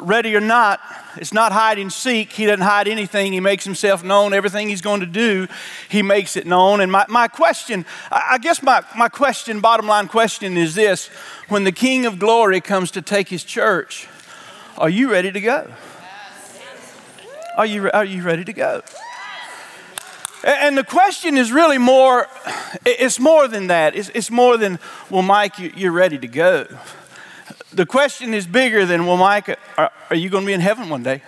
ready or not, it's not hide and seek. He doesn't hide anything. He makes himself known. Everything he's going to do, he makes it known. And my question, I guess my question, bottom line question is this. When the King of Glory comes to take his church, are you ready to go? Are you ready to go? And the question is really more, it's more than that. It's more than, well, Mike, you're ready to go. The question is bigger than, well, Mike, are you going to be in heaven one day?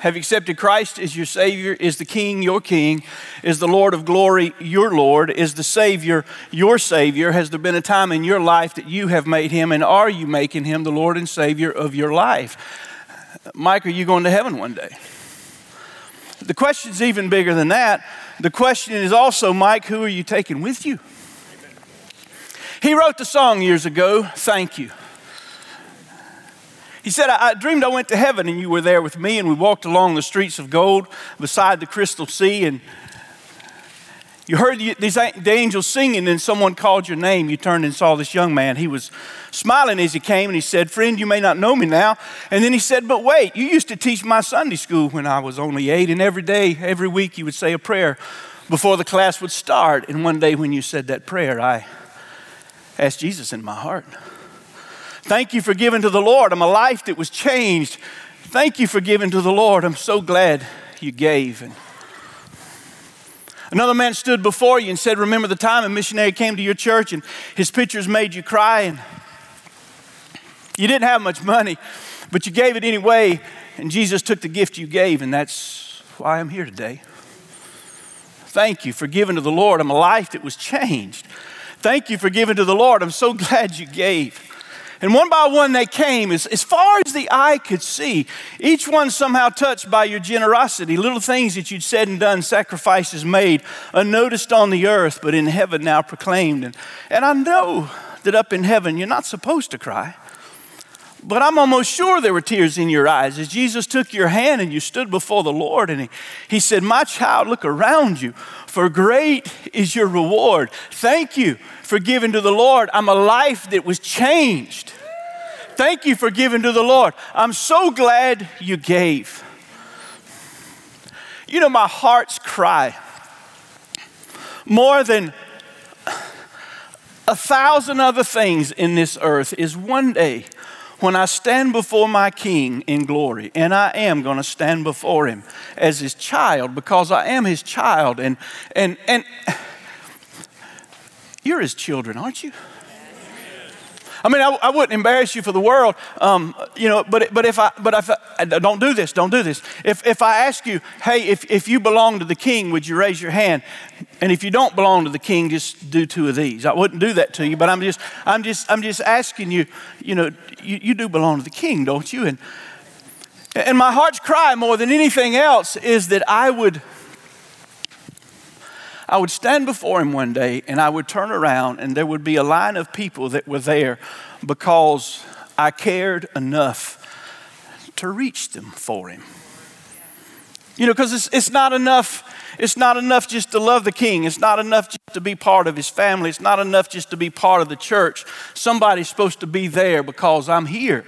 Have you accepted Christ as your Savior? Is the King your King? Is the Lord of glory your Lord? Is the Savior your Savior? Has there been a time in your life that you have made him, and are you making him the Lord and Savior of your life? Mike, are you going to heaven one day? The question's even bigger than that. The question is also, Mike, who are you taking with you? Amen. He wrote the song years ago, Thank You. He said, I dreamed I went to heaven and you were there with me, and we walked along the streets of gold beside the crystal sea, and you heard the angels singing, and someone called your name. You turned and saw this young man. He was smiling as he came, and he said, "Friend, you may not know me now." And then he said, "But wait, you used to teach my Sunday school when I was only 8, and every day, every week, you would say a prayer before the class would start. And one day when you said that prayer, I asked Jesus in my heart. Thank you for giving to the Lord. I'm a life that was changed. Thank you for giving to the Lord. I'm so glad you gave." And another man stood before you and said, "Remember the time a missionary came to your church and his pictures made you cry, and you didn't have much money, but you gave it anyway, and Jesus took the gift you gave, and that's why I'm here today. Thank you for giving to the Lord. I'm a life that was changed. Thank you for giving to the Lord. I'm so glad you gave." And one by one they came, as far as the eye could see, each one somehow touched by your generosity, little things that you'd said and done, sacrifices made, unnoticed on the earth, but in heaven now proclaimed. And I know that up in heaven you're not supposed to cry, but I'm almost sure there were tears in your eyes as Jesus took your hand and you stood before the Lord, and he said, "My child, look around you, for great is your reward. Thank you for giving to the Lord. I'm a life that was changed. Thank you for giving to the Lord. I'm so glad you gave." You know, my heart's cry, more than 1,000 other things in this earth, is one day when I stand before my King in glory, and I am going to stand before him as his child, because I am his child, and you're his children, aren't you? I mean, I wouldn't embarrass you for the world, you know. But if I don't do this. If I ask you, hey, if you belong to the King, would you raise your hand? And if you don't belong to the King, just do two of these. I wouldn't do that to you, but I'm just asking you. You know, you do belong to the King, don't you? And my heart's cry more than anything else is that I would stand before him one day, and I would turn around, and there would be a line of people that were there because I cared enough to reach them for him. You know, because it's not enough. It's not enough just to love the King. It's not enough just to be part of his family. It's not enough just to be part of the church. Somebody's supposed to be there because I'm here.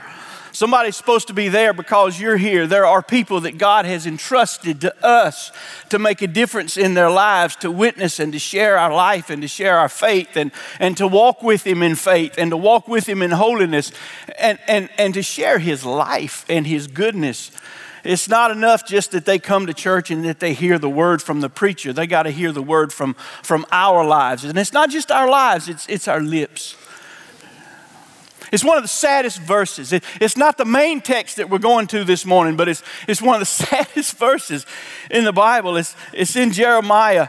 Somebody's supposed to be there because you're here. There are people that God has entrusted to us to make a difference in their lives, to witness and to share our life and to share our faith, and to walk with him in faith and to walk with him in holiness, and to share his life and his goodness. It's not enough just that they come to church and that they hear the word from the preacher. They got to hear the word from our lives. And it's not just our lives, it's our lips. It's one of the saddest verses. It's not the main text that we're going to this morning, but it's one of the saddest verses in the Bible. It's in Jeremiah.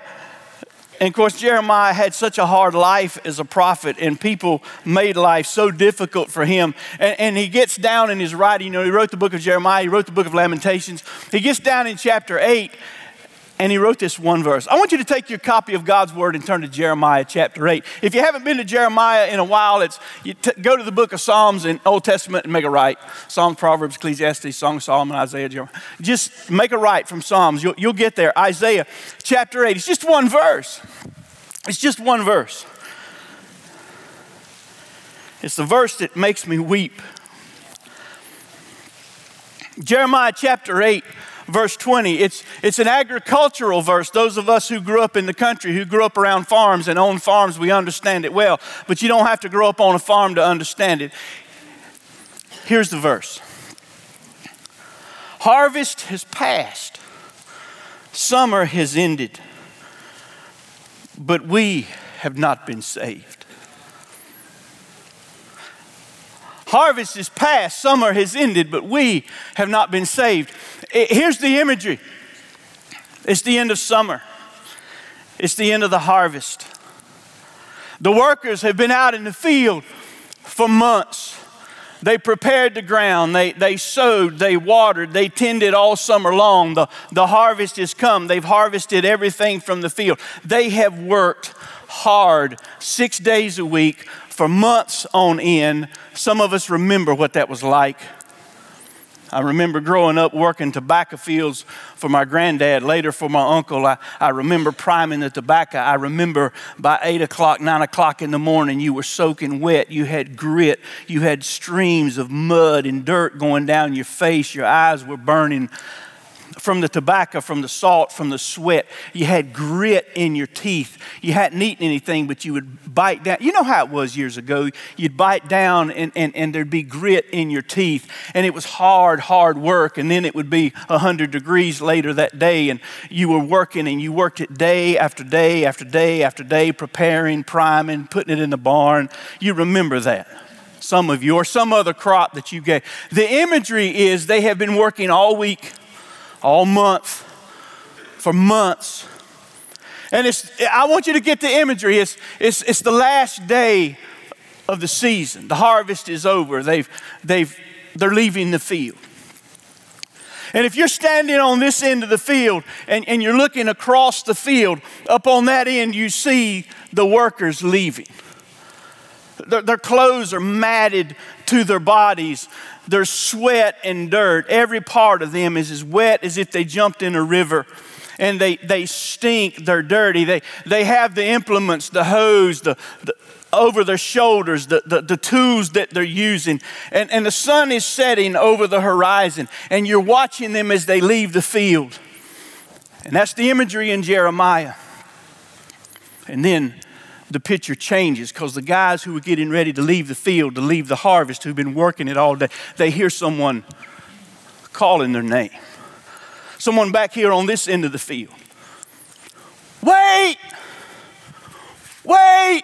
And of course, Jeremiah had such a hard life as a prophet, and people made life so difficult for him. And he gets down in his writing. You know, he wrote the book of Jeremiah. He wrote the book of Lamentations. He gets down in chapter 8, and he wrote this one verse. I want you to take your copy of God's Word and turn to Jeremiah chapter 8. If you haven't been to Jeremiah in a while, go to the book of Psalms and Old Testament and make a right. Psalms, Proverbs, Ecclesiastes, Song of Solomon, Isaiah, Jeremiah. Just make a right from Psalms. You'll get there. Isaiah chapter 8. It's just one verse. It's just one verse. It's the verse that makes me weep. Jeremiah chapter 8, verse 20. It's an agricultural verse. Those of us who grew up in the country, who grew up around farms and own farms, we understand it well. But you don't have to grow up on a farm to understand it. Here's the verse. Harvest has passed. Summer has ended. But we have not been saved. Harvest is past, summer has ended, but we have not been saved. Here's the imagery. It's the end of summer. It's the end of the harvest. The workers have been out in the field for months. They prepared the ground, they sowed, they watered, they tended all summer long. The harvest has come. They've harvested everything from the field. They have worked hard 6 days a week for months on end. Some of us remember what that was like. I remember growing up working tobacco fields for my granddad, later for my uncle. I remember priming the tobacco. I remember by 8 o'clock, 9 o'clock in the morning, you were soaking wet. You had grit. You had streams of mud and dirt going down your face. Your eyes were burning from the tobacco, from the salt, from the sweat. You had grit in your teeth. You hadn't eaten anything, but you would bite down. You know how it was years ago. You'd bite down and there'd be grit in your teeth. And it was hard work. And then it would be 100 degrees later that day. And you were working and you worked it day after day after day after day, preparing, priming, putting it in the barn. You remember that. Some of you, or some other crop that you gave. The imagery is they have been working all week, all month, for months. And I want you to get the imagery. It's the last day of the season. The harvest is over. They're leaving the field. And if you're standing on this end of the field and you're looking across the field, up on that end you see the workers leaving. Their clothes are matted to their bodies. There's sweat and dirt. Every part of them is as wet as if they jumped in a river. And they stink. They're dirty. They have the implements, the hose, the over their shoulders, the tools that they're using. And the sun is setting over the horizon. And you're watching them as they leave the field. And that's the imagery in Jeremiah. And then the picture changes, because the guys who were getting ready to leave the field, to leave the harvest, who've been working it all day, they hear someone calling their name. Someone back here on this end of the field. Wait! Wait!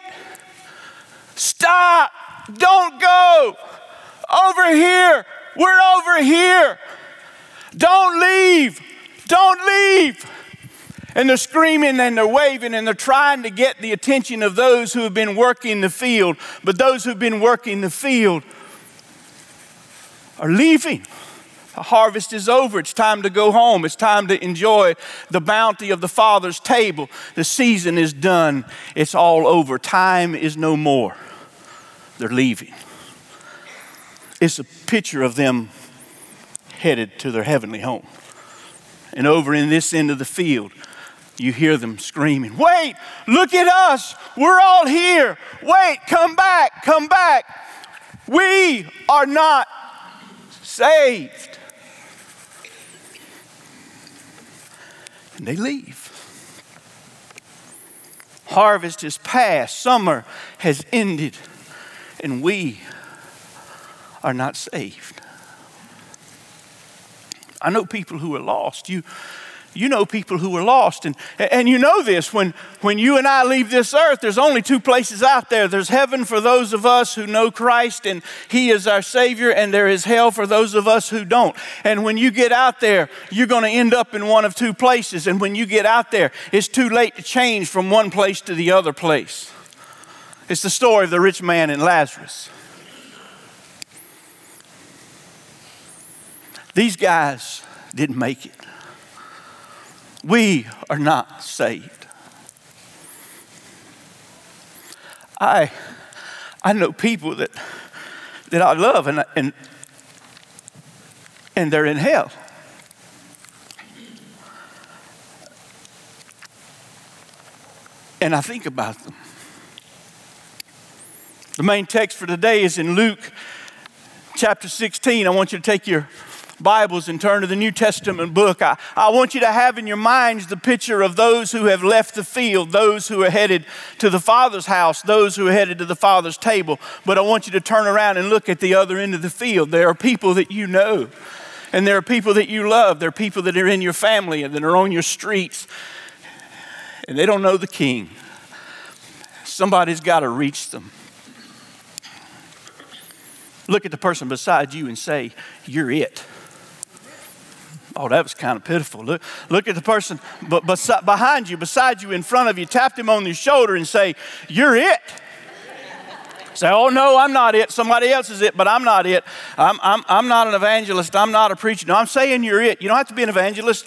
Stop! Don't go! Over here! We're over here! Don't leave! Don't leave! And they're screaming and they're waving and they're trying to get the attention of those who have been working the field. But those who've been working the field are leaving. The harvest is over. It's time to go home. It's time to enjoy the bounty of the Father's table. The season is done. It's all over. Time is no more. They're leaving. It's a picture of them headed to their heavenly home. And over in this end of the field, you hear them screaming, wait, look at us, we're all here. Wait, come back, come back. We are not saved. And they leave. Harvest is past, summer has ended, and we are not saved. I know people who are lost. You know people who are lost. And you know this, when you and I leave this earth, there's only two places out there. There's heaven for those of us who know Christ and He is our Savior, and there is hell for those of us who don't. And when you get out there, you're going to end up in one of two places. And when you get out there, it's too late to change from one place to the other place. It's the story of the rich man and Lazarus. These guys didn't make it. We are not saved. I know people that I love and they're in hell. And I think about them. The main text for today is in Luke chapter 16. I want you to take your Bibles and turn to the New Testament book, I want you to have in your minds the picture of those who have left the field, those who are headed to the Father's house, those who are headed to the Father's table. But I want you to turn around and look at the other end of the field. There are people that you know, and there are people that you love. There are people that are in your family and that are on your streets, and they don't know the King. Somebody's got to reach them. Look at the person beside you and say, "You're it." Oh, that was kind of pitiful. Look at the person behind you, beside you, in front of you. Tap them on your shoulder and say, "You're it." Say, "Oh no, I'm not it. Somebody else is it, but I'm not it. I'm not an evangelist. I'm not a preacher." No, I'm saying you're it. You don't have to be an evangelist.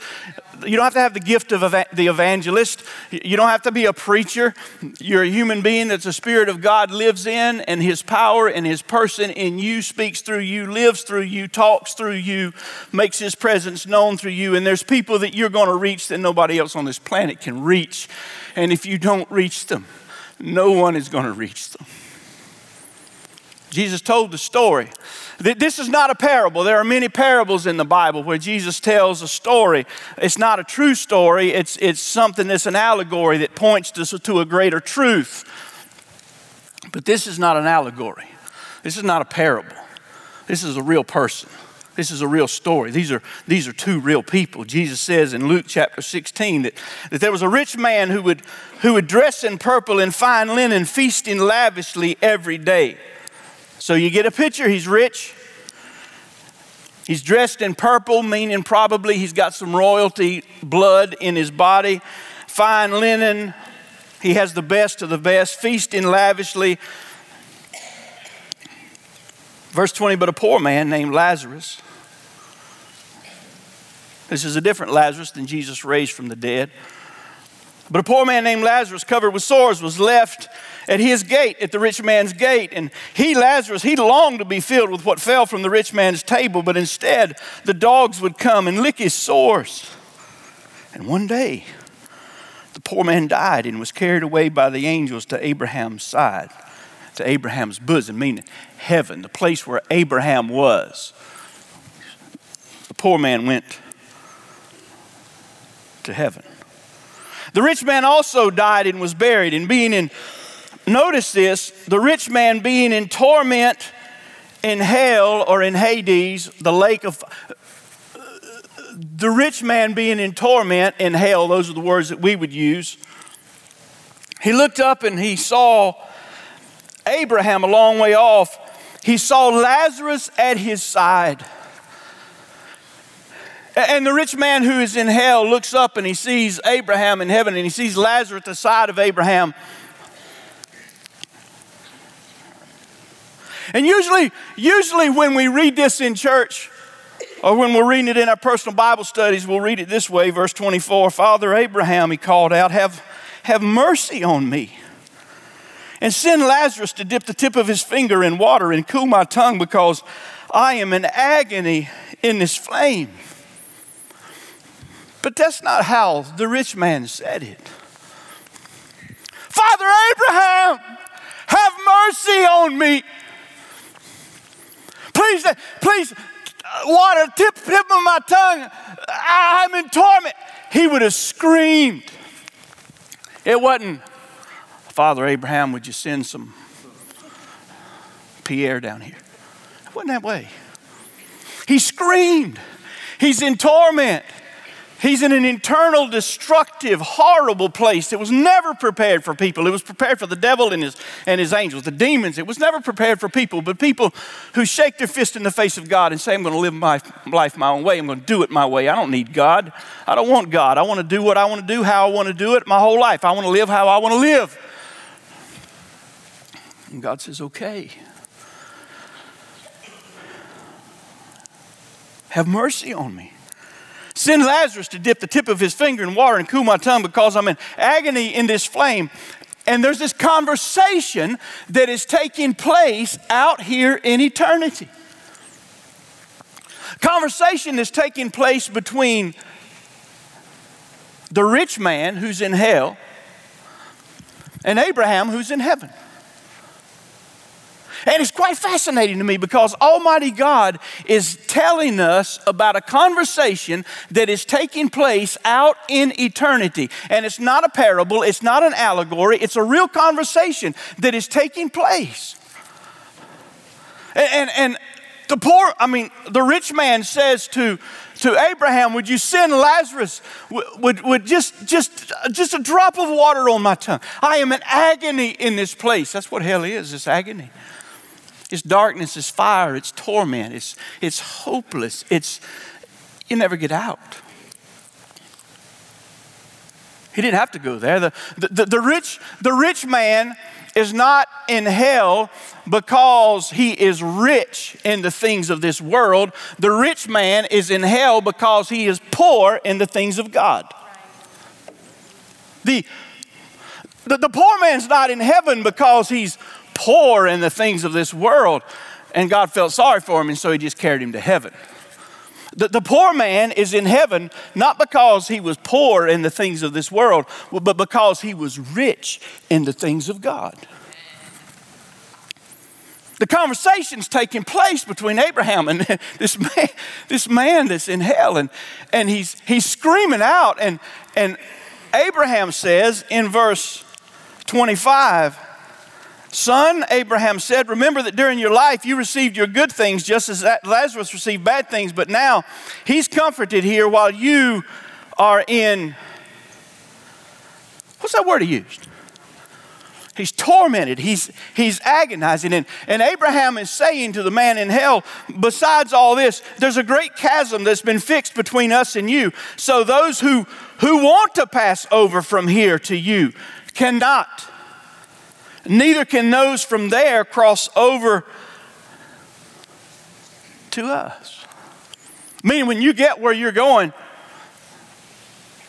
You don't have to have the gift of the evangelist. You don't have to be a preacher. You're a human being that the Spirit of God lives in, and His power and His person in you speaks through you, lives through you, talks through you, makes His presence known through you. And there's people that you're going to reach that nobody else on this planet can reach. And if you don't reach them, no one is going to reach them. Jesus told the story. This is not a parable. There are many parables in the Bible where Jesus tells a story. It's not a true story. It's something that's an allegory that points to a greater truth. But this is not an allegory. This is not a parable. This is a real person. This is a real story. These are two real people. Jesus says in Luke chapter 16 that there was a rich man who would dress in purple and fine linen, feasting lavishly every day. So you get a picture. He's rich. He's dressed in purple, meaning probably he's got some royalty blood in his body. Fine linen. He has the best of the best, feasting lavishly. Verse 20, but a poor man named Lazarus. This is a different Lazarus than Jesus raised from the dead. But a poor man named Lazarus, covered with sores, was left at his gate, at the rich man's gate. And he, Lazarus, he longed to be filled with what fell from the rich man's table. But instead, the dogs would come and lick his sores. And one day, the poor man died and was carried away by the angels to Abraham's side, to Abraham's bosom, meaning heaven, the place where Abraham was. The poor man went to heaven. The rich man also died and was buried, and notice this, the rich man being in torment in hell, or in Hades, the rich man being in torment in hell, those are the words that we would use. He looked up and he saw Abraham a long way off. He saw Lazarus at his side. And the rich man who is in hell looks up and he sees Abraham in heaven, and he sees Lazarus at the side of Abraham. And usually when we read this in church, or when we're reading it in our personal Bible studies, we'll read it this way, verse 24, "Father Abraham," he called out, have mercy on me, and send Lazarus to dip the tip of his finger in water and cool my tongue, because I am in agony in this flame." But that's not how the rich man said it. "Father Abraham, have mercy on me. Please, water, tip of my tongue. I'm in torment." He would have screamed. It wasn't, "Father Abraham, would you send some Pierre down here?" It wasn't that way. He screamed. He's in torment. He's in an internal, destructive, horrible place that was never prepared for people. It was prepared for the devil and his angels, the demons. It was never prepared for people, but people who shake their fist in the face of God and say, "I'm going to live my life my own way. I'm going to do it my way. I don't need God. I don't want God. I want to do what I want to do, how I want to do it my whole life. I want to live how I want to live." And God says, "Okay. Have mercy on me. Send Lazarus to dip the tip of his finger in water and cool my tongue, because I'm in agony in this flame." And there's this conversation that is taking place out here in eternity. Conversation is taking place between the rich man who's in hell and Abraham who's in heaven. And it's quite fascinating to me because Almighty God is telling us about a conversation that is taking place out in eternity. And it's not a parable, it's not an allegory, it's a real conversation that is taking place. And the rich man says to Abraham, would you send Lazarus, would just a drop of water on my tongue? I am in agony in this place. That's what hell is, it's agony. It's darkness, it's fire, it's torment, it's hopeless, you never get out. He didn't have to go there. The rich man is not in hell because he is rich in the things of this world. The rich man is in hell because he is poor in the things of God. The poor man's not in heaven because he's poor in the things of this world, and God felt sorry for him, and so he just carried him to heaven. The poor man is in heaven not because he was poor in the things of this world, but because he was rich in the things of God. The conversation's taking place between Abraham and this man that's in hell, and he's screaming out, and Abraham says in verse 25, "Son," Abraham said, "remember that during your life you received your good things just as Lazarus received bad things, but now he's comforted here while you are in," what's that word he used? He's tormented, he's agonizing. And Abraham is saying to the man in hell, besides all this, there's a great chasm that's been fixed between us and you. So those who want to pass over from here to you cannot. Neither can those from there cross over to us. Meaning when you get where you're going,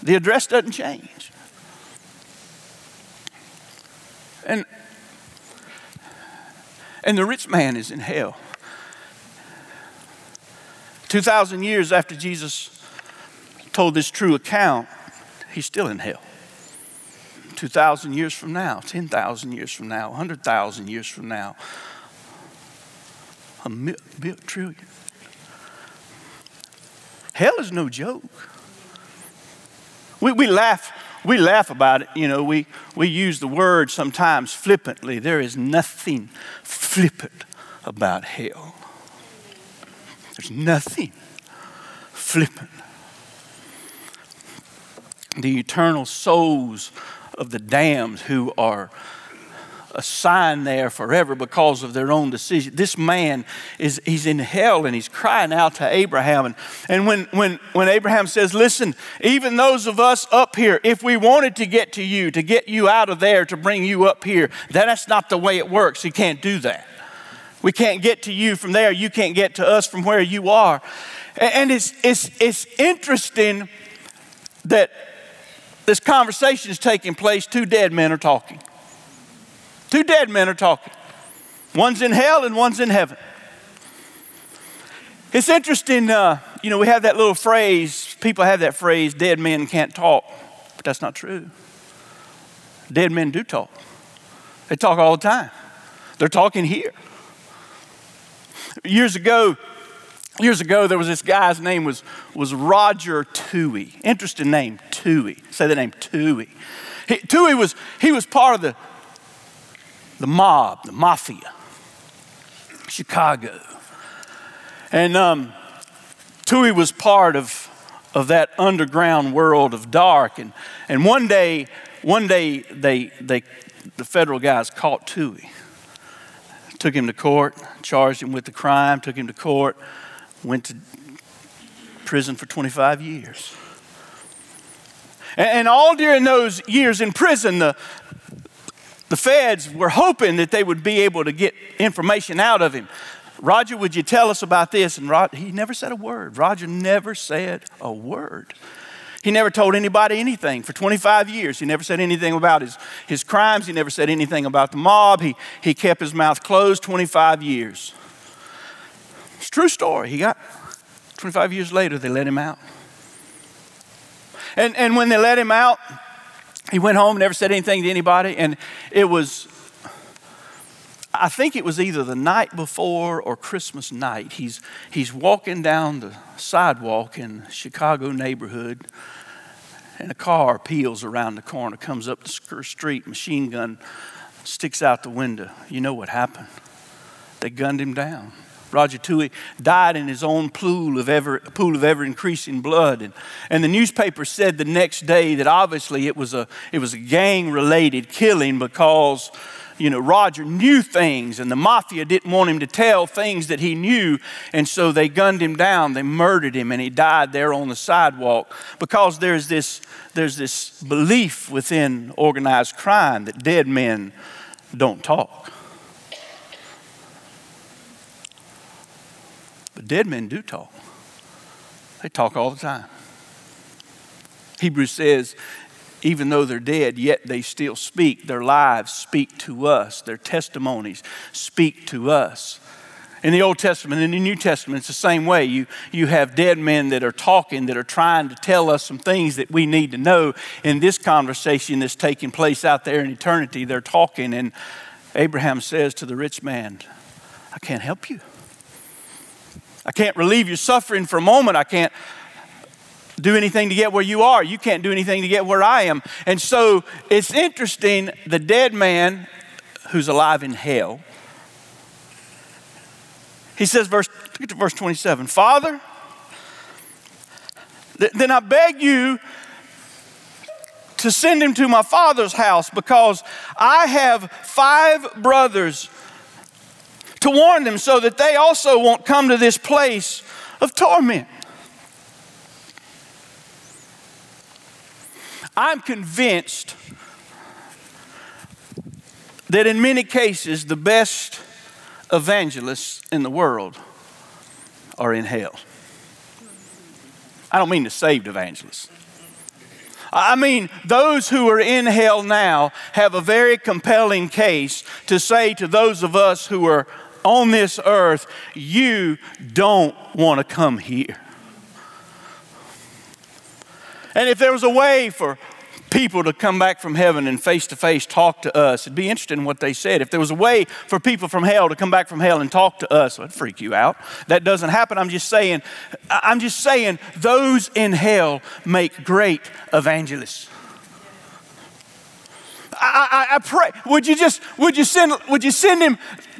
the address doesn't change. And the rich man is in hell. 2,000 years after Jesus told this true account, he's still in hell. 2,000 years from now, 10,000 years from now, 100,000 years from now, a trillion. Hell is no joke. We laugh about it. You know, we use the word sometimes flippantly. There is nothing flippant about hell. There's nothing flippant. The eternal souls of the damned who are assigned there forever because of their own decision. This man he's in hell and he's crying out to Abraham. And when Abraham says, listen, even those of us up here, if we wanted to get you out of there, to bring you up here, that's not the way it works. You can't do that. We can't get to you from there. You can't get to us from where you are. And it's interesting that this conversation is taking place. Two dead men are talking. Two dead men are talking. One's in hell and one's in heaven. It's interesting, we have that little phrase, people have that phrase, dead men can't talk, but that's not true. Dead men do talk. They talk all the time. They're talking here. Years ago, there was this guy's name was Roger Toohey. Interesting name, Toohey. Say the name Toohey. He was part of the mob, the mafia, Chicago, and Toohey was part of that underground world of dark. And one day the federal guys caught Toohey, took him to court, charged him with the crime, took him to court. Went to prison for 25 years. And all during those years in prison, the feds were hoping that they would be able to get information out of him. Roger, would you tell us about this? And he never said a word. Roger never said a word. He never told anybody anything for 25 years. He never said anything about his crimes. He never said anything about the mob. He kept his mouth closed 25 years. It's a true story. He got 25 years later, they let him out. And when they let him out, he went home, never said anything to anybody. And it was I think it was either the night before or Christmas night. He's walking down the sidewalk in a Chicago neighborhood, and a car peels around the corner, comes up the street, machine gun sticks out the window. You know what happened. They gunned him down. Roger Toohey died in his own pool of ever-increasing blood. And the newspaper said the next day that obviously it was a gang-related killing because, you know, Roger knew things and the mafia didn't want him to tell things that he knew. And so they gunned him down. They murdered him, and he died there on the sidewalk, because there's this belief within organized crime that dead men don't talk. But dead men do talk. They talk all the time. Hebrews says, even though they're dead, yet they still speak. Their lives speak to us. Their testimonies speak to us. In the Old Testament, in the New Testament, it's the same way. You have dead men that are talking, that are trying to tell us some things that we need to know in this conversation that's taking place out there in eternity. They're talking, and Abraham says to the rich man, I can't help you. I can't relieve your suffering for a moment. I can't do anything to get where you are. You can't do anything to get where I am. And so it's interesting, the dead man who's alive in hell, he says, look at verse 27, Father, then I beg you to send him to my father's house, because I have 5 brothers, to warn them so that they also won't come to this place of torment. I'm convinced that in many cases, the best evangelists in the world are in hell. I don't mean the saved evangelists. I mean, those who are in hell now have a very compelling case to say to those of us who are on this earth, you don't want to come here. And if there was a way for people to come back from heaven and face-to-face talk to us, it'd be interesting what they said. If there was a way for people from hell to come back from hell and talk to us, it'd freak you out. That doesn't happen. I'm just saying those in hell make great evangelists. I pray, would you send him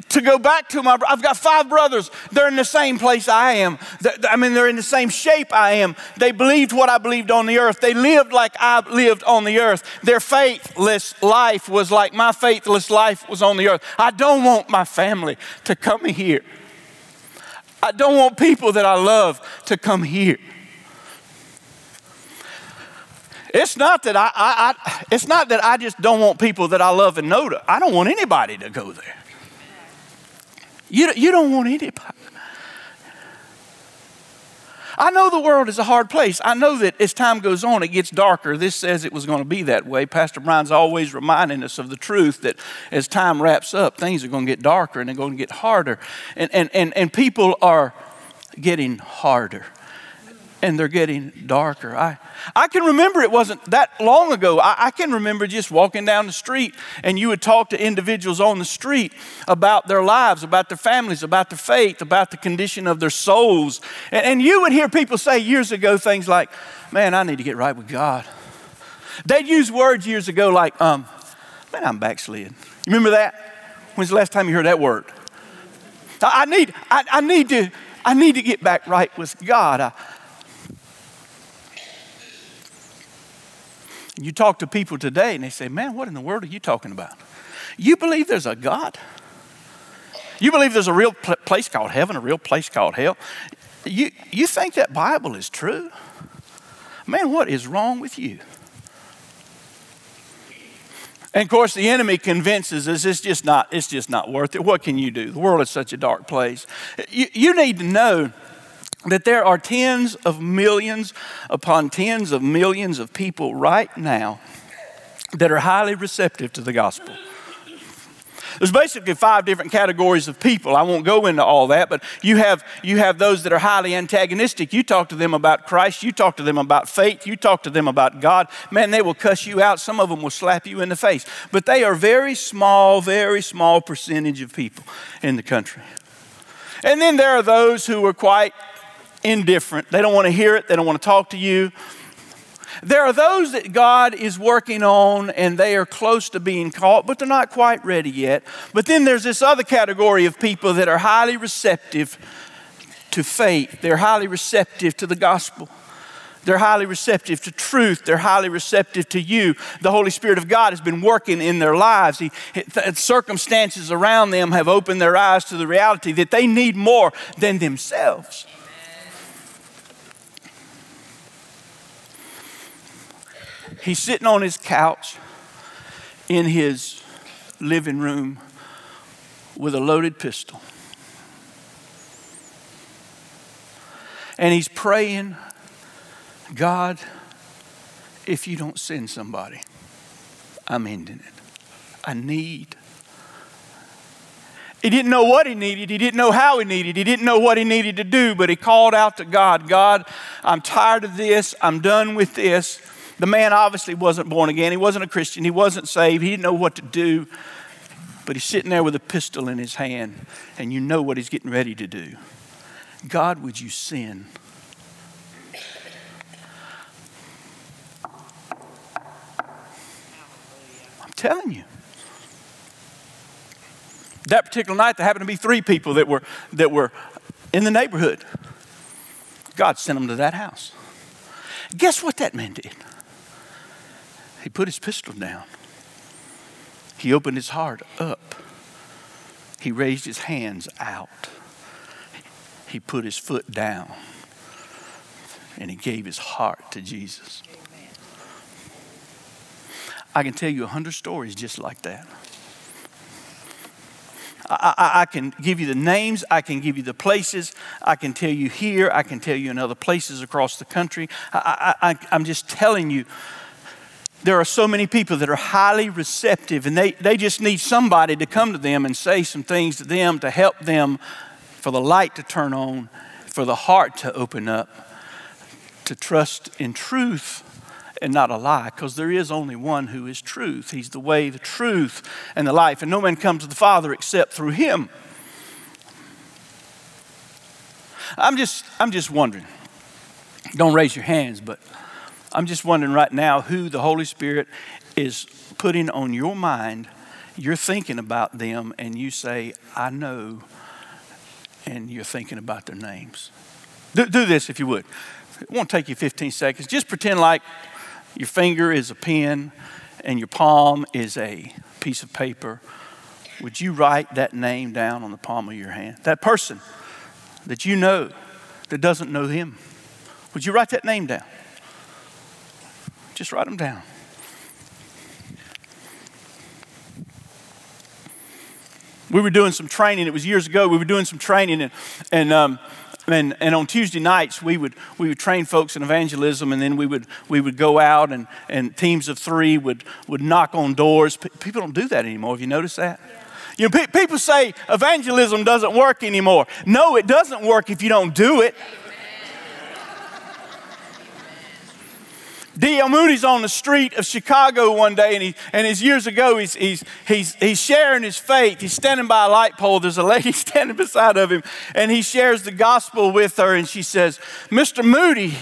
to go back to my, I've got 5 brothers. They're in the same place I am. They're in the same shape I am. They believed what I believed on the earth. They lived like I lived on the earth. Their faithless life was like my faithless life was on the earth. I don't want my family to come here. I don't want people that I love to come here. It's not that I just don't want people that I love and know to. I don't want anybody to go there. You don't want anybody. I know the world is a hard place. I know that as time goes on, it gets darker. This says it was going to be that way. Pastor Brian's always reminding us of the truth that as time wraps up, things are going to get darker and they're going to get harder. And people are getting harder. And they're getting darker. I can remember it wasn't that long ago. I can remember just walking down the street, and you would talk to individuals on the street about their lives, about their families, about their faith, about the condition of their souls. And you would hear people say years ago things like, man, I need to get right with God. They'd use words years ago like, man, I'm backslid. You remember that? When's the last time you heard that word? I need to get back right with God. You talk to people today and they say, man, what in the world are you talking about? You believe there's a God? You believe there's a real place called heaven, a real place called hell? You think that Bible is true? Man, what is wrong with you? And of course, the enemy convinces us it's just not worth it. What can you do? The world is such a dark place. You need to know that there are tens of millions upon tens of millions of people right now that are highly receptive to the gospel. There's basically 5 different categories of people. I won't go into all that, but you have those that are highly antagonistic. You talk to them about Christ. You talk to them about faith. You talk to them about God. Man, they will cuss you out. Some of them will slap you in the face. But they are very small percentage of people in the country. And then there are those who are quite indifferent. They don't want to hear it. They don't want to talk to you. There are those that God is working on and they are close to being caught, but they're not quite ready yet. But then there's this other category of people that are highly receptive to faith. They're highly receptive to the gospel. They're highly receptive to truth. They're highly receptive to you. The Holy Spirit of God has been working in their lives. Circumstances around them have opened their eyes to the reality that they need more than themselves. He's sitting on his couch in his living room with a loaded pistol. And he's praying, God, if you don't send somebody, I'm ending it. I need. He didn't know what he needed. He didn't know how he needed. He didn't know what he needed to do, but he called out to God. God, I'm tired of this. I'm done with this. The man obviously wasn't born again. He wasn't a Christian. He wasn't saved. He didn't know what to do. But he's sitting there with a pistol in his hand, and you know what he's getting ready to do. God, would you sin? I'm telling you. That particular night, there happened to be 3 people that were in the neighborhood. God sent them to that house. Guess what that man did? He put his pistol down. He opened his heart up. He raised his hands out. He put his foot down. And he gave his heart to Jesus. Amen. I can tell you 100 stories just like that. I can give you the names. I can give you the places. I can tell you here. I can tell you in other places across the country. I'm just telling you. There are so many people that are highly receptive, and they just need somebody to come to them and say some things to them to help them for the light to turn on, for the heart to open up, to trust in truth and not a lie, because there is only one who is truth. He's the way, the truth, and the life, and no man comes to the Father except through him. I'm just wondering. Don't raise your hands, but I'm just wondering right now who the Holy Spirit is putting on your mind. You're thinking about them and you say, I know, and you're thinking about their names. Do this if you would. It won't take you 15 seconds. Just pretend like your finger is a pen and your palm is a piece of paper. Would you write that name down on the palm of your hand? That person that you know that doesn't know him. Would you write that name down? Just write them down. We were doing some training. It was years ago. We were doing some training, and on Tuesday nights we would train folks in evangelism, and then we would go out and teams of 3 would knock on doors. People don't do that anymore. Have you noticed that? Yeah. You know, people say evangelism doesn't work anymore. No, it doesn't work if you don't do it. D.L. Moody's on the street of Chicago one day, and years ago he's sharing his faith. He's standing by a light pole. There's a lady standing beside of him, and he shares the gospel with her, and she says, Mr. Moody,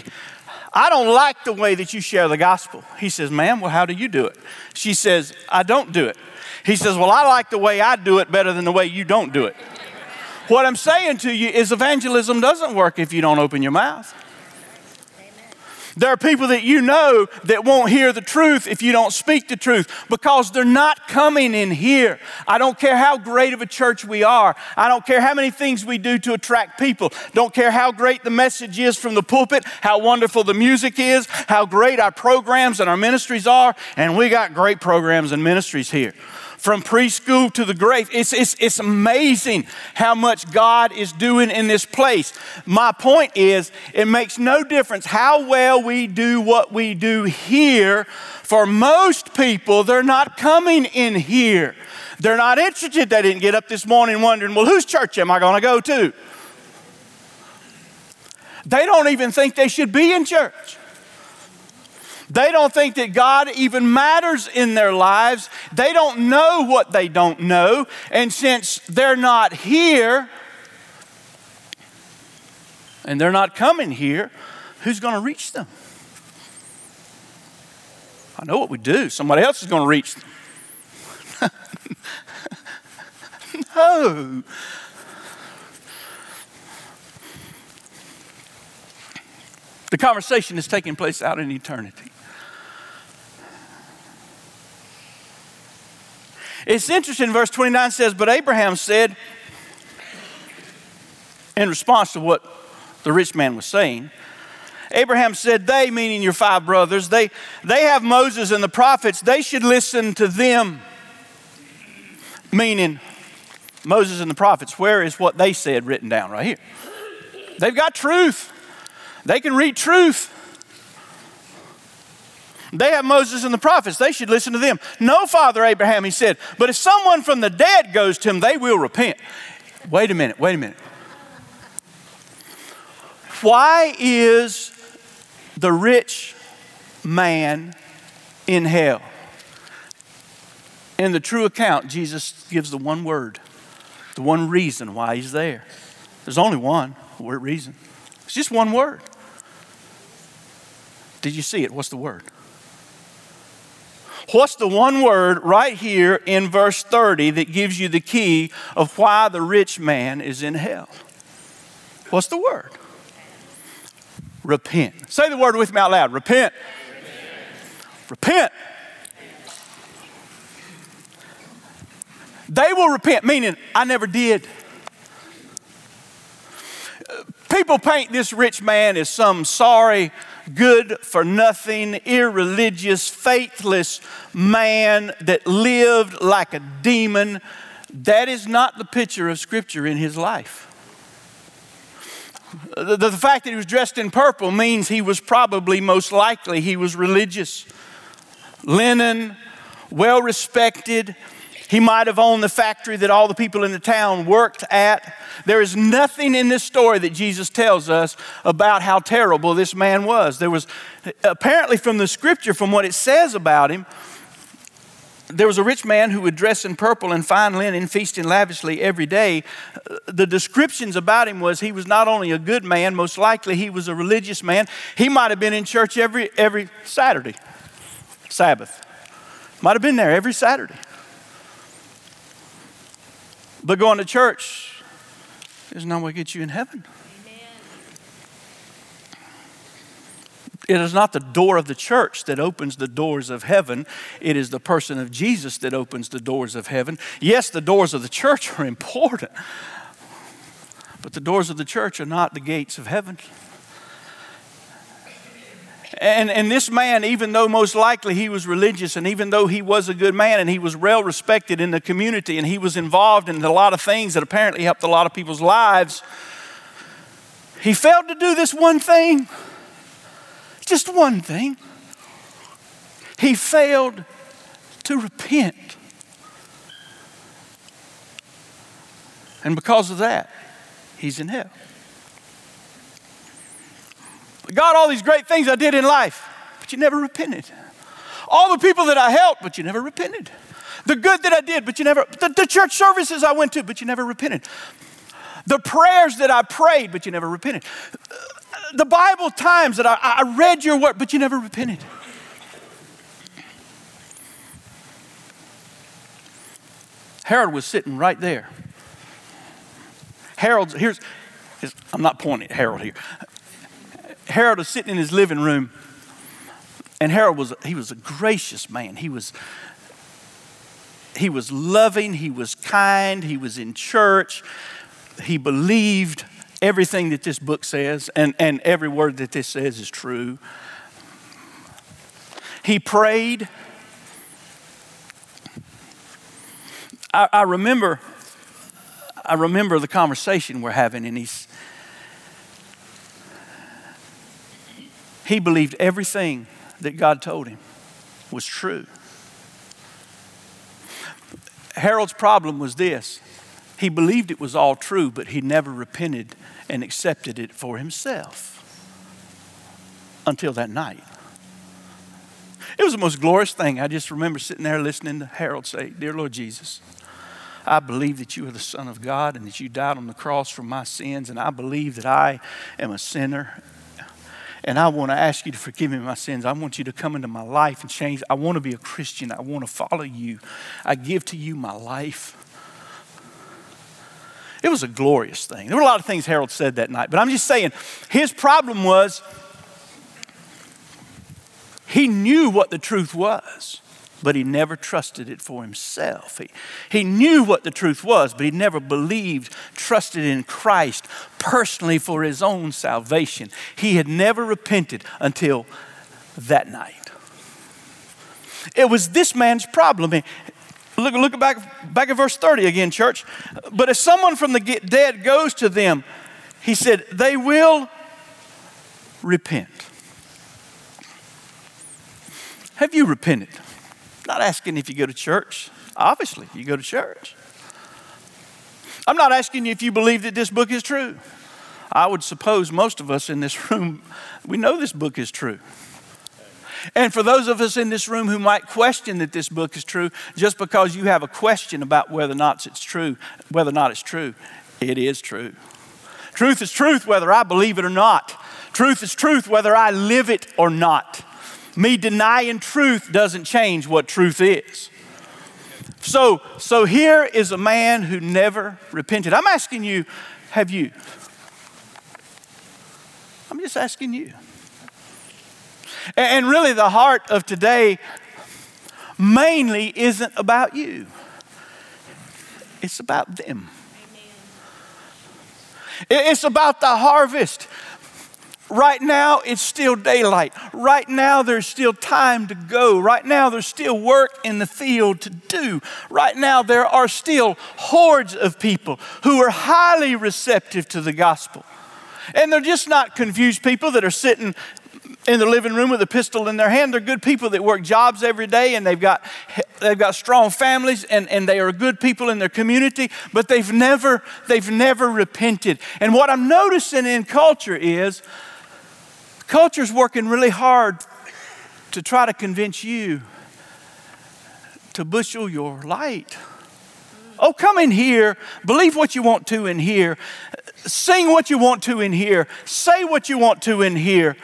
I don't like the way that you share the gospel. He says, ma'am, well, how do you do it? She says, I don't do it. He says, well, I like the way I do it better than the way you don't do it. What I'm saying to you is evangelism doesn't work if you don't open your mouth. There are people that you know that won't hear the truth if you don't speak the truth because they're not coming in here. I don't care how great of a church we are. I don't care how many things we do to attract people. Don't care how great the message is from the pulpit, how wonderful the music is, how great our programs and our ministries are, and we got great programs and ministries here. from preschool to the grave. It's amazing how much God is doing in this place. My point is, it makes no difference how well we do what we do here. For most people, they're not coming in here. They're not interested. They didn't get up this morning wondering, well, whose church am I going to go to? They don't even think they should be in church. They don't think that God even matters in their lives. They don't know what they don't know. And since they're not here, and they're not coming here, who's going to reach them? I know what we do. Somebody else is going to reach them. No. The conversation is taking place out in eternity. It's interesting, verse 29 says, but Abraham said, in response to what the rich man was saying, Abraham said, they, meaning your five brothers, they have Moses and the prophets, they should listen to them, meaning Moses and the prophets. Where is what they said written down? Right here. They've got truth. They can read truth. They have Moses and the prophets. They should listen to them. No, Father Abraham, he said, but if someone from the dead goes to him, they will repent. Wait a minute. Why is the rich man in hell? In the true account, Jesus gives the one word, the one reason why he's there. There's only one word reason. It's just one word. Did you see it? What's the word? What's the one word right here in verse 30 that gives you the key of why the rich man is in hell? What's the word? Repent. Say the word with me out loud. Repent. Repent. They will repent, meaning I never did. People paint this rich man as some sorry, good-for-nothing, irreligious, faithless man that lived like a demon. That is not the picture of Scripture in his life. The fact that he was dressed in purple means he was probably, most likely, he was religious. Linen, well-respected. He might have owned the factory that all the people in the town worked at. There is nothing in this story that Jesus tells us about how terrible this man was. There was, apparently from the Scripture, from what it says about him, there was a rich man who would dress in purple and fine linen, feasting lavishly every day. The descriptions about him was he was not only a good man, most likely he was a religious man. He might have been in church every Saturday, Sabbath. Might have been there every Saturday. But going to church is not what gets you in heaven. Amen. It is not the door of the church that opens the doors of heaven. It is the person of Jesus that opens the doors of heaven. Yes, the doors of the church are important, but the doors of the church are not the gates of heaven. And this man, even though most likely he was religious and even though he was a good man and he was well respected in the community and he was involved in a lot of things that apparently helped a lot of people's lives, he failed to do this one thing. Just one thing. He failed to repent. And because of that, he's in hell. God, all these great things I did in life, but you never repented. All the people that I helped, but you never repented. The good that I did, but you never, the church services I went to, but you never repented. The prayers that I prayed, but you never repented. The Bible times that I read your word, but you never repented. Harold was sitting right there. I'm not pointing at Harold here. Harold was sitting in his living room, and Harold was a gracious man. He was loving, he was kind, he was in church. He believed everything that this book says, and every word that this says is true. He prayed. I remember the conversation we're having, and he believed everything that God told him was true. Harold's problem was this. He believed it was all true, but he never repented and accepted it for himself until that night. It was the most glorious thing. I just remember sitting there listening to Harold say, "Dear Lord Jesus, I believe that you are the Son of God and that you died on the cross for my sins. And I believe that I am a sinner. And I want to ask you to forgive me my sins. I want you to come into my life and change. I want to be a Christian. I want to follow you. I give to you my life." It was a glorious thing. There were a lot of things Harold said that night. But I'm just saying, his problem was he knew what the truth was, but he never trusted it for himself. He knew what the truth was, but he never believed, trusted in Christ personally for his own salvation. He had never repented until that night. It was this man's problem. Look back at verse 30 again, church. "But if someone from the dead goes to them," he said, "they will repent." Have you repented? I'm not asking if you go to church. Obviously, you go to church. I'm not asking you if you believe that this book is true. I would suppose most of us in this room, we know this book is true. And for those of us in this room who might question that this book is true, just because you have a question about whether or not it's true, it is true. Truth is truth whether I believe it or not. Truth is truth whether I live it or not. Me denying truth doesn't change what truth is. So here is a man who never repented. I'm asking you, have you? I'm just asking you. And really the heart of today mainly isn't about you. It's about them. Amen. It's about the harvest. Right now, it's still daylight. Right now, there's still time to go. Right now, there's still work in the field to do. Right now, there are still hordes of people who are highly receptive to the gospel. And they're just not confused people that are sitting in the living room with a pistol in their hand. They're good people that work jobs every day, and they've got strong families, and they are good people in their community, but they've never repented. And what I'm noticing in culture is, culture's working really hard to try to convince you to bushel your light. Oh, come in here, believe what you want to in here, sing what you want to in here, say what you want to in here,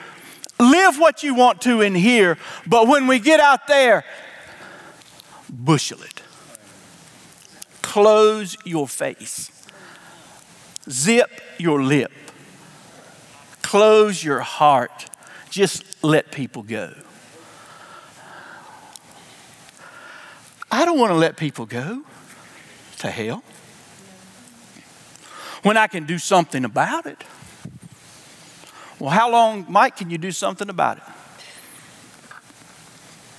live what you want to in here, but when we get out there, bushel it. Close your face. Zip your lip. Close your heart. Just let people go. I don't want to let people go to hell when I can do something about it. Well, how long, Mike, can you do something about it?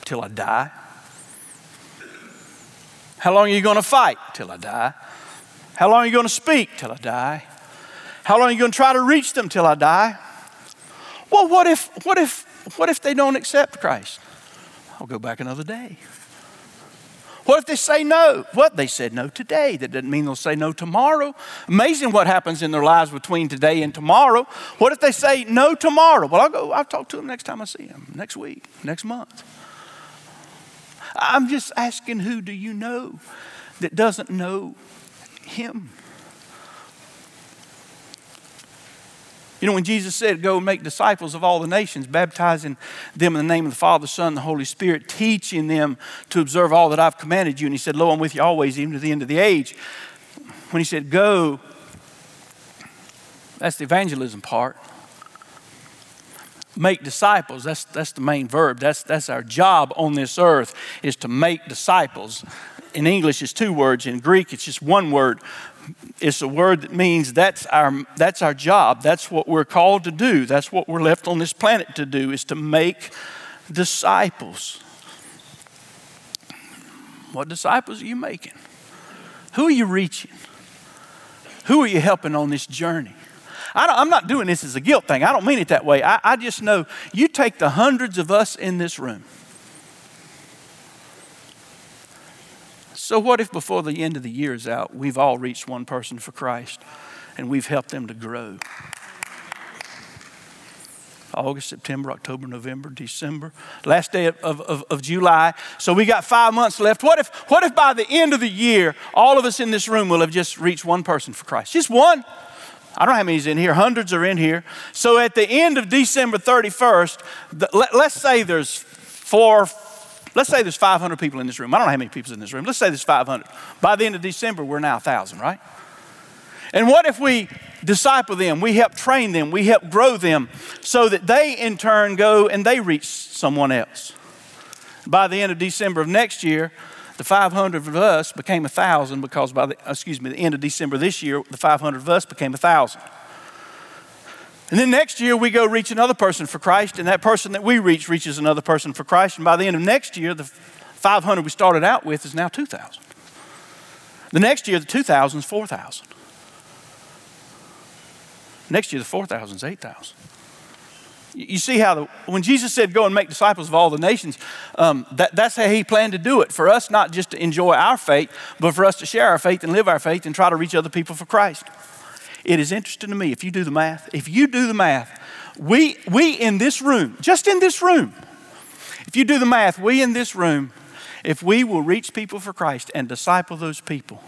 Till I die. How long are you going to fight? Till I die. How long are you going to speak? Till I die. How long are you going to try to reach them? Till I die. Well, what if they don't accept Christ? I'll go back another day. What if they say no? What they said no today. That doesn't mean they'll say no tomorrow. Amazing what happens in their lives between today and tomorrow. What if they say no tomorrow? Well, I'll talk to them next time I see them, next week, next month. I'm just asking, who do you know that doesn't know him? You know, when Jesus said, "Go and make disciples of all the nations, baptizing them in the name of the Father, Son, and the Holy Spirit, teaching them to observe all that I've commanded you." And he said, "Lo, I'm with you always, even to the end of the age." When he said, "Go," that's the evangelism part. Make disciples, that's the main verb. That's our job on this earth, is to make disciples. In English, it's two words. In Greek, it's just one word. It's a word that means that's our job. That's what we're called to do. That's what we're left on this planet to do, is to make disciples. What disciples are you making? Who are you reaching? Who are you helping on this journey? I'm not doing this as a guilt thing. I don't mean it that way. I just know you take the hundreds of us in this room. So what if before the end of the year is out, we've all reached one person for Christ and we've helped them to grow? August, September, October, November, December, last day of July. So we got 5 months left. What if by the end of the year, all of us in this room will have just reached one person for Christ? Just one. I don't know how many's in here. Hundreds are in here. So at the end of December 31st, let's say there's 500 people in this room. I don't know how many people's in this room. Let's say there's 500. By the end of December, we're now 1,000, right? And what if we disciple them, we help train them, we help grow them so that they in turn go and they reach someone else? By the end of December of next year, the 500 of us became 1,000 because the end of December this year, the 500 of us became 1,000. And then next year we go reach another person for Christ, and that person that we reach reaches another person for Christ. And by the end of next year, the 500 we started out with is now 2,000. The next year, the 2,000 is 4,000. Next year, the 4,000 is 8,000. You see how when Jesus said, go and make disciples of all the nations, that's how he planned to do it. For us not just to enjoy our faith, but for us to share our faith and live our faith and try to reach other people for Christ. It is interesting to me, if you do the math, we in this room, just in this room, if you do the math, we in this room, if we will reach people for Christ and disciple those people,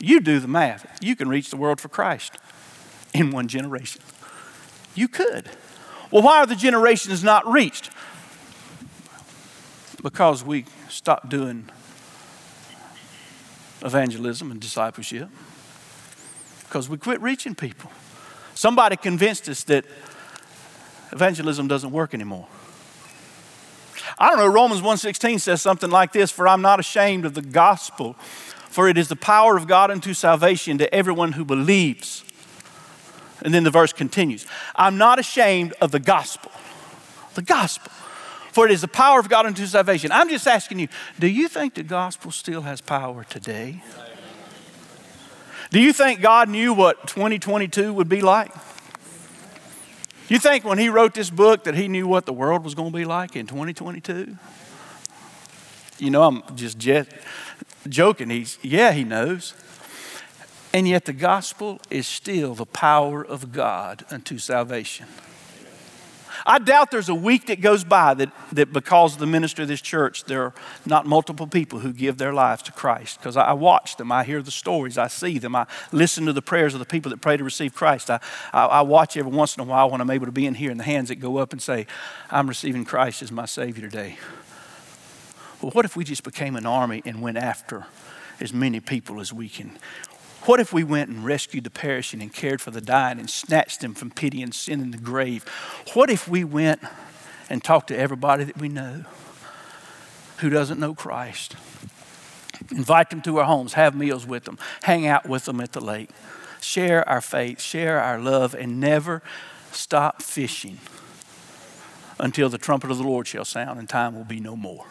you do the math, you can reach the world for Christ. In one generation. You could. Well, why are the generations not reached? Because we stopped doing evangelism and discipleship. Because we quit reaching people. Somebody convinced us that evangelism doesn't work anymore. I don't know, Romans 1:16 says something like this: for I'm not ashamed of the gospel, for it is the power of God unto salvation to everyone who believes. And then the verse continues. I'm not ashamed of the gospel. The gospel. For it is the power of God unto salvation. I'm just asking you, do you think the gospel still has power today? Do you think God knew what 2022 would be like? You think when he wrote this book that he knew what the world was going to be like in 2022? You know, I'm just joking. He knows. And yet the gospel is still the power of God unto salvation. I doubt there's a week that goes by that because of the ministry of this church, there are not multiple people who give their lives to Christ. Because I watch them, I hear the stories, I see them, I listen to the prayers of the people that pray to receive Christ. I watch every once in a while when I'm able to be in here and the hands that go up and say, I'm receiving Christ as my Savior today. Well, what if we just became an army and went after as many people as we can? What if we went and rescued the perishing and cared for the dying and snatched them from pity and sin in the grave? What if we went and talked to everybody that we know who doesn't know Christ? Invite them to our homes, have meals with them, hang out with them at the lake, share our faith, share our love, and never stop fishing until the trumpet of the Lord shall sound and time will be no more.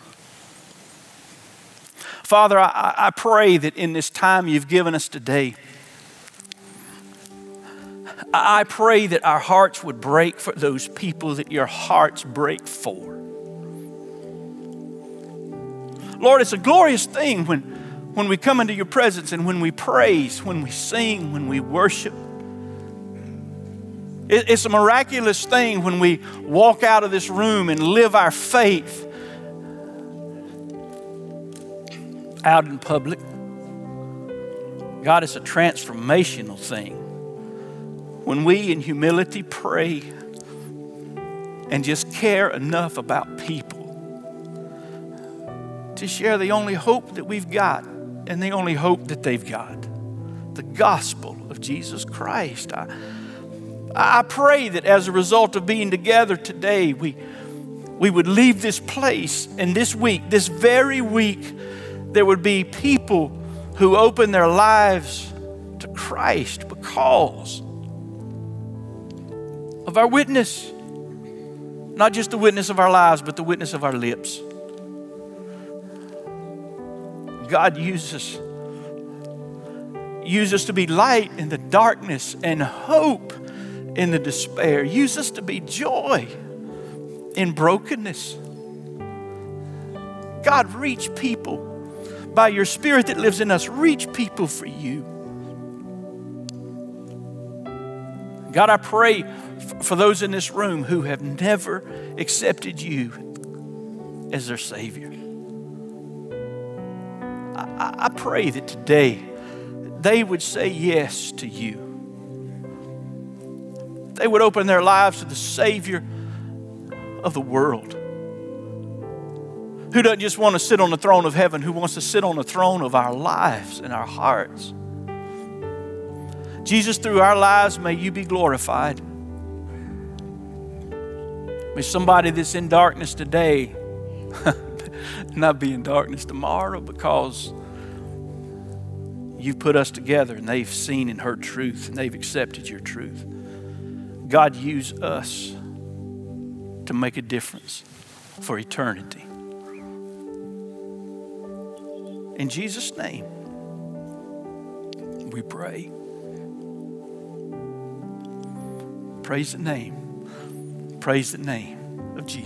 Father, I pray that in this time you've given us today, I pray that our hearts would break for those people that your hearts break for. Lord, it's a glorious thing when we come into your presence and when we praise, when we sing, when we worship. It's a miraculous thing when we walk out of this room and live our faith out in public. God, it's a transformational thing when we in humility pray and just care enough about people to share the only hope that we've got and the only hope that they've got, the gospel of Jesus Christ. I pray that as a result of being together today, we would leave this place, and this week, this very week, there would be people who open their lives to Christ because of our witness. Not just the witness of our lives, but the witness of our lips. God, use us Use us to be light in the darkness and hope in the despair. Use us to be joy in brokenness. God, reach people by your Spirit that lives in us. Reach people for you. God, I pray for those in this room who have never accepted you as their Savior. I pray that today they would say yes to you. They would open their lives to the Savior of the world, who doesn't just want to sit on the throne of heaven, who wants to sit on the throne of our lives and our hearts. Jesus, through our lives, may you be glorified. May somebody that's in darkness today not be in darkness tomorrow, because you've put us together and they've seen and heard truth and they've accepted your truth. God, use us to make a difference for eternity. In Jesus' name, we pray. Praise the name. Praise the name of Jesus.